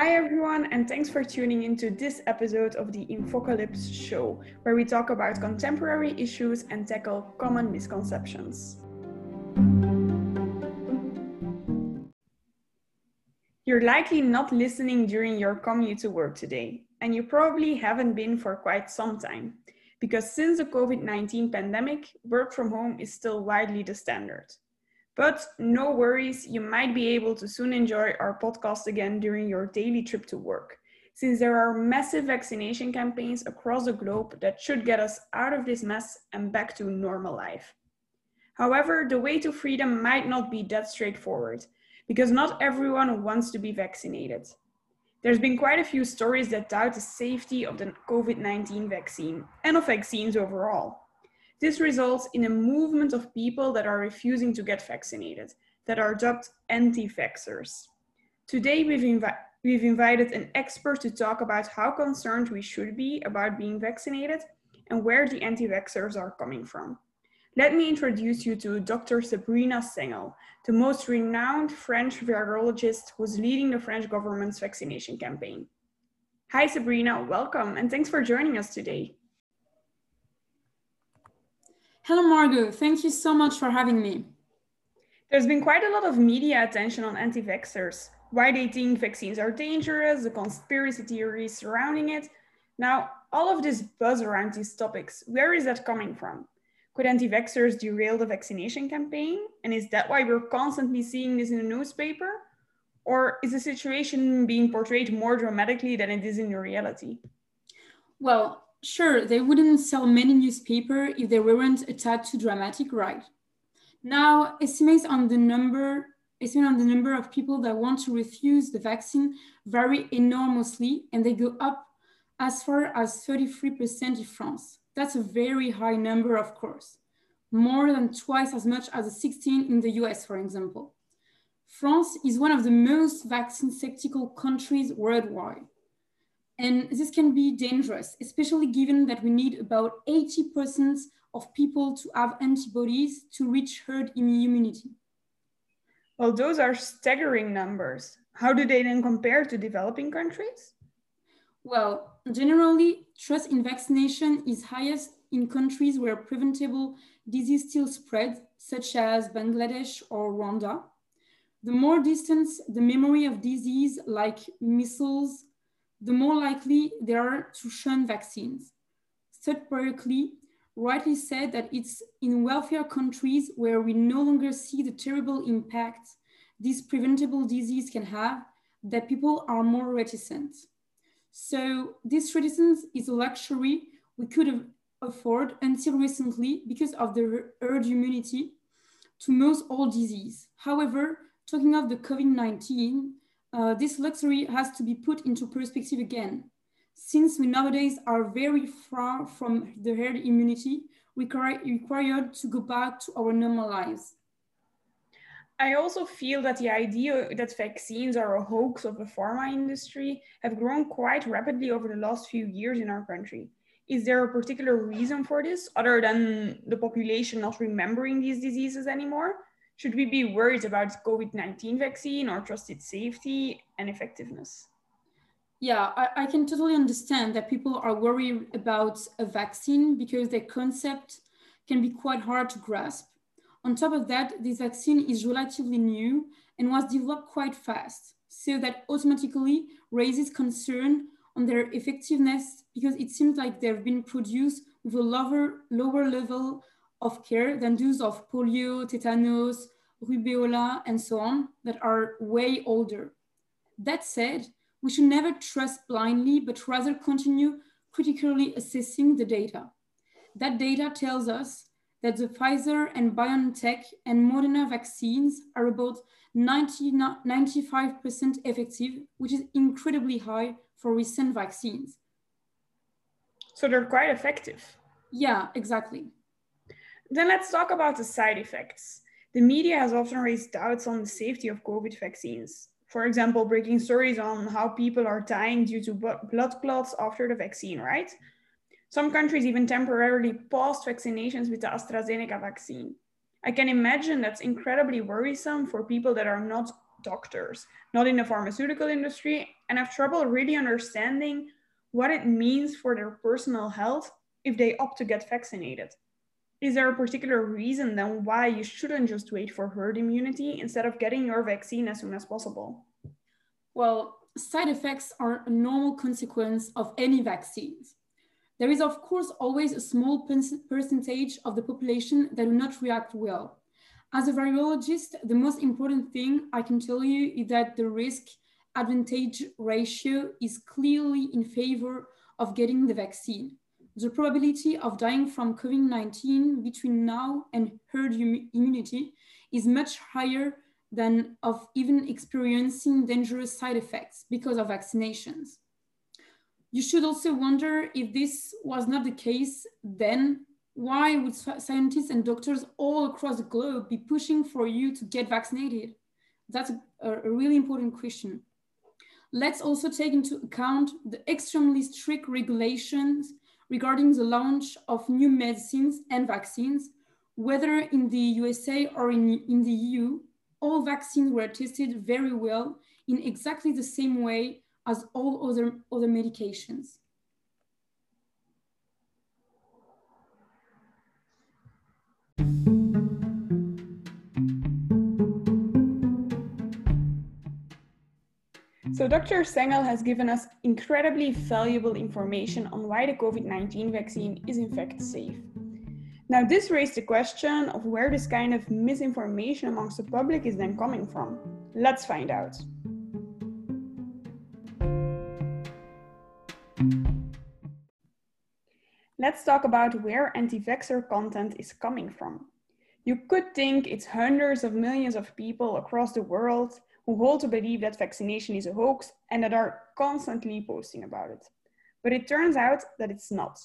Hi everyone, and thanks for tuning in to this episode of the Infocalypse Show, where we talk about contemporary issues and tackle common misconceptions. You're likely not listening during your commute to work today, and you probably haven't been for quite some time, because since the COVID-19 pandemic, work from home is still widely the standard. But no worries, you might be able to soon enjoy our podcast again during your daily trip to work, since there are massive vaccination campaigns across the globe that should get us out of this mess and back to normal life. However, the way to freedom might not be that straightforward, because not everyone wants to be vaccinated. There's been quite a few stories that doubt the safety of the COVID-19 vaccine and of vaccines overall. This results in a movement of people that are refusing to get vaccinated, that are dubbed anti-vaxxers. Today, we've invited an expert to talk about how concerned we should be about being vaccinated and where the anti-vaxxers are coming from. Let me introduce you to Dr. Sabrina Sengel, the most renowned French virologist who's leading the French government's vaccination campaign. Hi, Sabrina, welcome, and thanks for joining us today. Hello, Margot. Thank you so much for having me. There's been quite a lot of media attention on anti-vaxxers, why they think vaccines are dangerous, the conspiracy theories surrounding it. Now, all of this buzz around these topics, where is that coming from? Could anti-vaxxers derail the vaccination campaign? And is that why we're constantly seeing this in the newspaper? Or is the situation being portrayed more dramatically than it is in reality? Well, sure, they wouldn't sell many newspapers if they weren't attached to dramatic right. Now, estimates on the number of people that want to refuse the vaccine vary enormously, and they go up as far as 33% in France. That's a very high number, of course, more than twice as much as the 16 in the US, for example. France is one of the most vaccine-skeptical countries worldwide. And this can be dangerous, especially given that we need about 80% of people to have antibodies to reach herd immunity. Well, those are staggering numbers. How do they then compare to developing countries? Well, generally, trust in vaccination is highest in countries where preventable disease still spreads, such as Bangladesh or Rwanda. The more distant the memory of disease like measles, the more likely they are to shun vaccines. Seth Berkeley rightly said that it's in wealthier countries where we no longer see the terrible impact this preventable disease can have that people are more reticent. So this reticence is a luxury we could afford until recently because of the herd immunity to most all disease. However, talking of the COVID-19, this luxury has to be put into perspective again. Since we nowadays are very far from the herd immunity, we are required to go back to our normal lives. I also feel that the idea that vaccines are a hoax of the pharma industry have grown quite rapidly over the last few years in our country. Is there a particular reason for this, other than the population not remembering these diseases anymore? Should we be worried about the COVID-19 vaccine or trust its safety and effectiveness? Yeah, I can totally understand that people are worried about a vaccine because their concept can be quite hard to grasp. On top of that, this vaccine is relatively new and was developed quite fast, so that automatically raises concern on their effectiveness because it seems like they've been produced with a lower level of care than those of polio, tetanus, rubella, and so on that are way older. That said, we should never trust blindly, but rather continue critically assessing the data. That data tells us that the Pfizer and BioNTech and Moderna vaccines are about 95% effective, which is incredibly high for recent vaccines. So they're quite effective. Yeah, exactly. Then let's talk about the side effects. The media has often raised doubts on the safety of COVID vaccines. For example, breaking stories on how people are dying due to blood clots after the vaccine, right? Some countries even temporarily paused vaccinations with the AstraZeneca vaccine. I can imagine that's incredibly worrisome for people that are not doctors, not in the pharmaceutical industry, and have trouble really understanding what it means for their personal health if they opt to get vaccinated. Is there a particular reason then why you shouldn't just wait for herd immunity instead of getting your vaccine as soon as possible? Well, side effects are a normal consequence of any vaccines. There is, of course, always a small percentage of the population that do not react well. As a virologist, the most important thing I can tell you is that the risk-advantage ratio is clearly in favor of getting the vaccine. The probability of dying from COVID-19 between now and herd immunity is much higher than of even experiencing dangerous side effects because of vaccinations. You should also wonder, if this was not the case, then why would scientists and doctors all across the globe be pushing for you to get vaccinated? That's a really important question. Let's also take into account the extremely strict regulations regarding the launch of new medicines and vaccines. Whether in the USA or in the EU, all vaccines were tested very well in exactly the same way as all other medications. So Dr. Sengel has given us incredibly valuable information on why the COVID-19 vaccine is in fact safe. Now this raised the question of where this kind of misinformation amongst the public is then coming from. Let's find out. Let's talk about where anti-vaxxer content is coming from. You could think it's hundreds of millions of people across the world who hold to believe that vaccination is a hoax and that are constantly posting about it. But it turns out that it's not.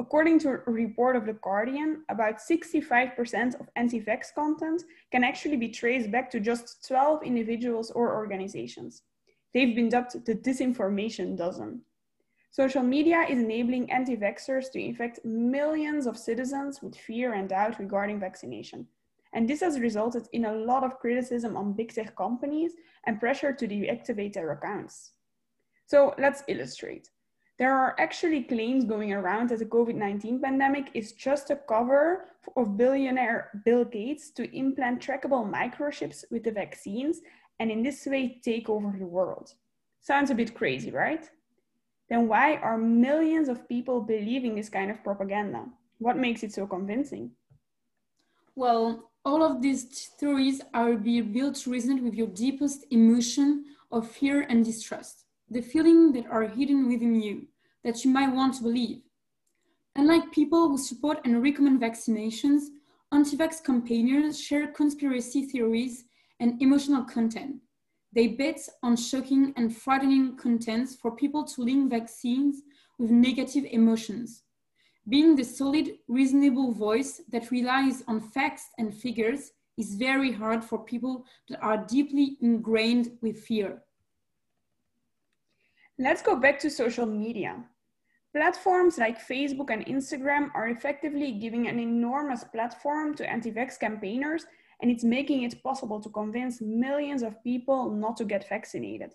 According to a report of The Guardian, about 65% of anti-vax content can actually be traced back to just 12 individuals or organizations. They've been dubbed the disinformation dozen. Social media is enabling anti-vaxxers to infect millions of citizens with fear and doubt regarding vaccination. And this has resulted in a lot of criticism on big tech companies and pressure to deactivate their accounts. So let's illustrate. There are actually claims going around that the COVID-19 pandemic is just a cover of billionaire Bill Gates to implant trackable microchips with the vaccines and in this way take over the world. Sounds a bit crazy, right? Then why are millions of people believing this kind of propaganda? What makes it so convincing? Well, all of these theories are built to resonate with your deepest emotion of fear and distrust, the feeling that are hidden within you, that you might want to believe. Unlike people who support and recommend vaccinations, anti-vax campaigners share conspiracy theories and emotional content. They bet on shocking and frightening contents for people to link vaccines with negative emotions. Being the solid, reasonable voice that relies on facts and figures is very hard for people that are deeply ingrained with fear. Let's go back to social media. Platforms like Facebook and Instagram are effectively giving an enormous platform to anti-vax campaigners, and it's making it possible to convince millions of people not to get vaccinated.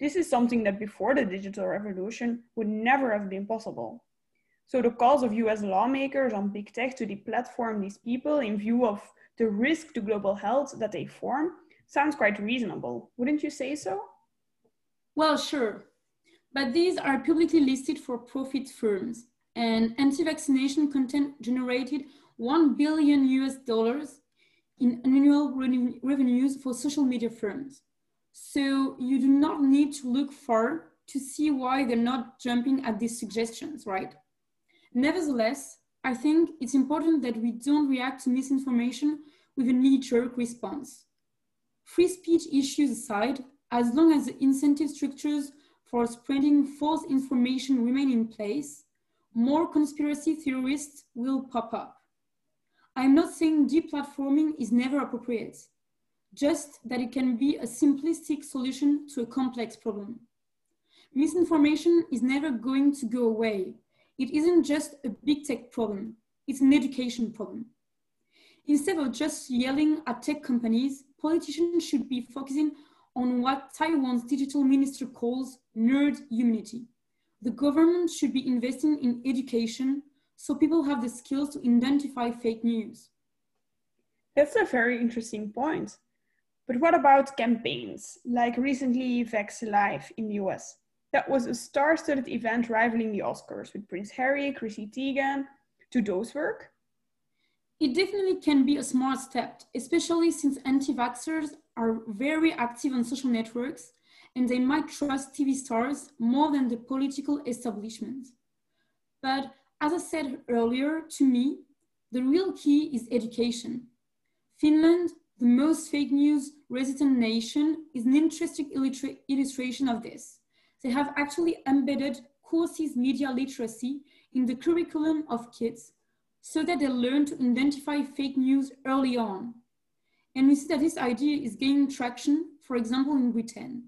This is something that before the digital revolution would never have been possible. So the calls of US lawmakers on big tech to deplatform these people in view of the risk to global health that they form sounds quite reasonable. Wouldn't you say so? Well, sure. But these are publicly listed for profit firms, and anti-vaccination content generated $1 billion in annual revenues for social media firms. So you do not need to look far to see why they're not jumping at these suggestions, right? Nevertheless, I think it's important that we don't react to misinformation with a knee-jerk response. Free speech issues aside, as long as the incentive structures for spreading false information remain in place, more conspiracy theorists will pop up. I'm not saying deplatforming is never appropriate, just that it can be a simplistic solution to a complex problem. Misinformation is never going to go away. It isn't just a big tech problem, it's an education problem. Instead of just yelling at tech companies, politicians should be focusing on what Taiwan's digital minister calls nerd immunity. The government should be investing in education so people have the skills to identify fake news. That's a very interesting point. But what about campaigns, like recently Vax Live in the US? That was a star-studded event rivaling the Oscars with Prince Harry, Chrissy Teigen. Do those work? It definitely can be a smart step, especially since anti-vaxxers are very active on social networks and they might trust TV stars more than the political establishment. But as I said earlier, to me, the real key is education. Finland, the most fake news resistant nation, is an interesting illustration of this. They have actually embedded courses media literacy in the curriculum of kids so that they learn to identify fake news early on. And we see that this idea is gaining traction, for example, in Britain.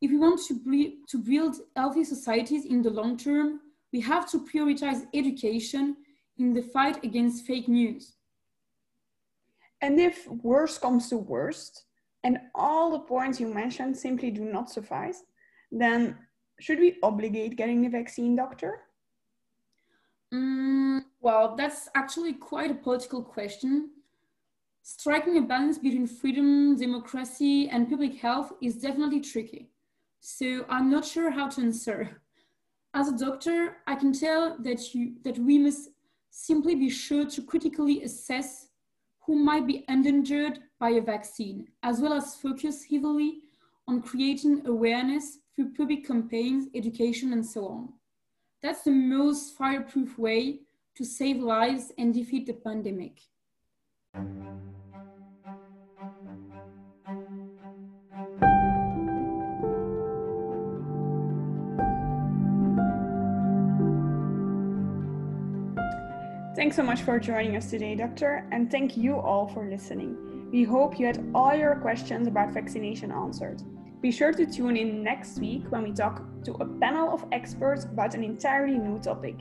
If we want to build healthy societies in the long term, we have to prioritize education in the fight against fake news. And if worse comes to worst, and all the points you mentioned simply do not suffice, then should we obligate getting the vaccine, doctor? Well, that's actually quite a political question. Striking a balance between freedom, democracy, and public health is definitely tricky. So I'm not sure how to answer. As a doctor, I can tell that we must simply be sure to critically assess who might be endangered by a vaccine, as well as focus heavily on creating awareness through public campaigns, education, and so on. That's the most fireproof way to save lives and defeat the pandemic. Thanks so much for joining us today, Doctor, and thank you all for listening. We hope you had all your questions about vaccination answered. Be sure to tune in next week when we talk to a panel of experts about an entirely new topic.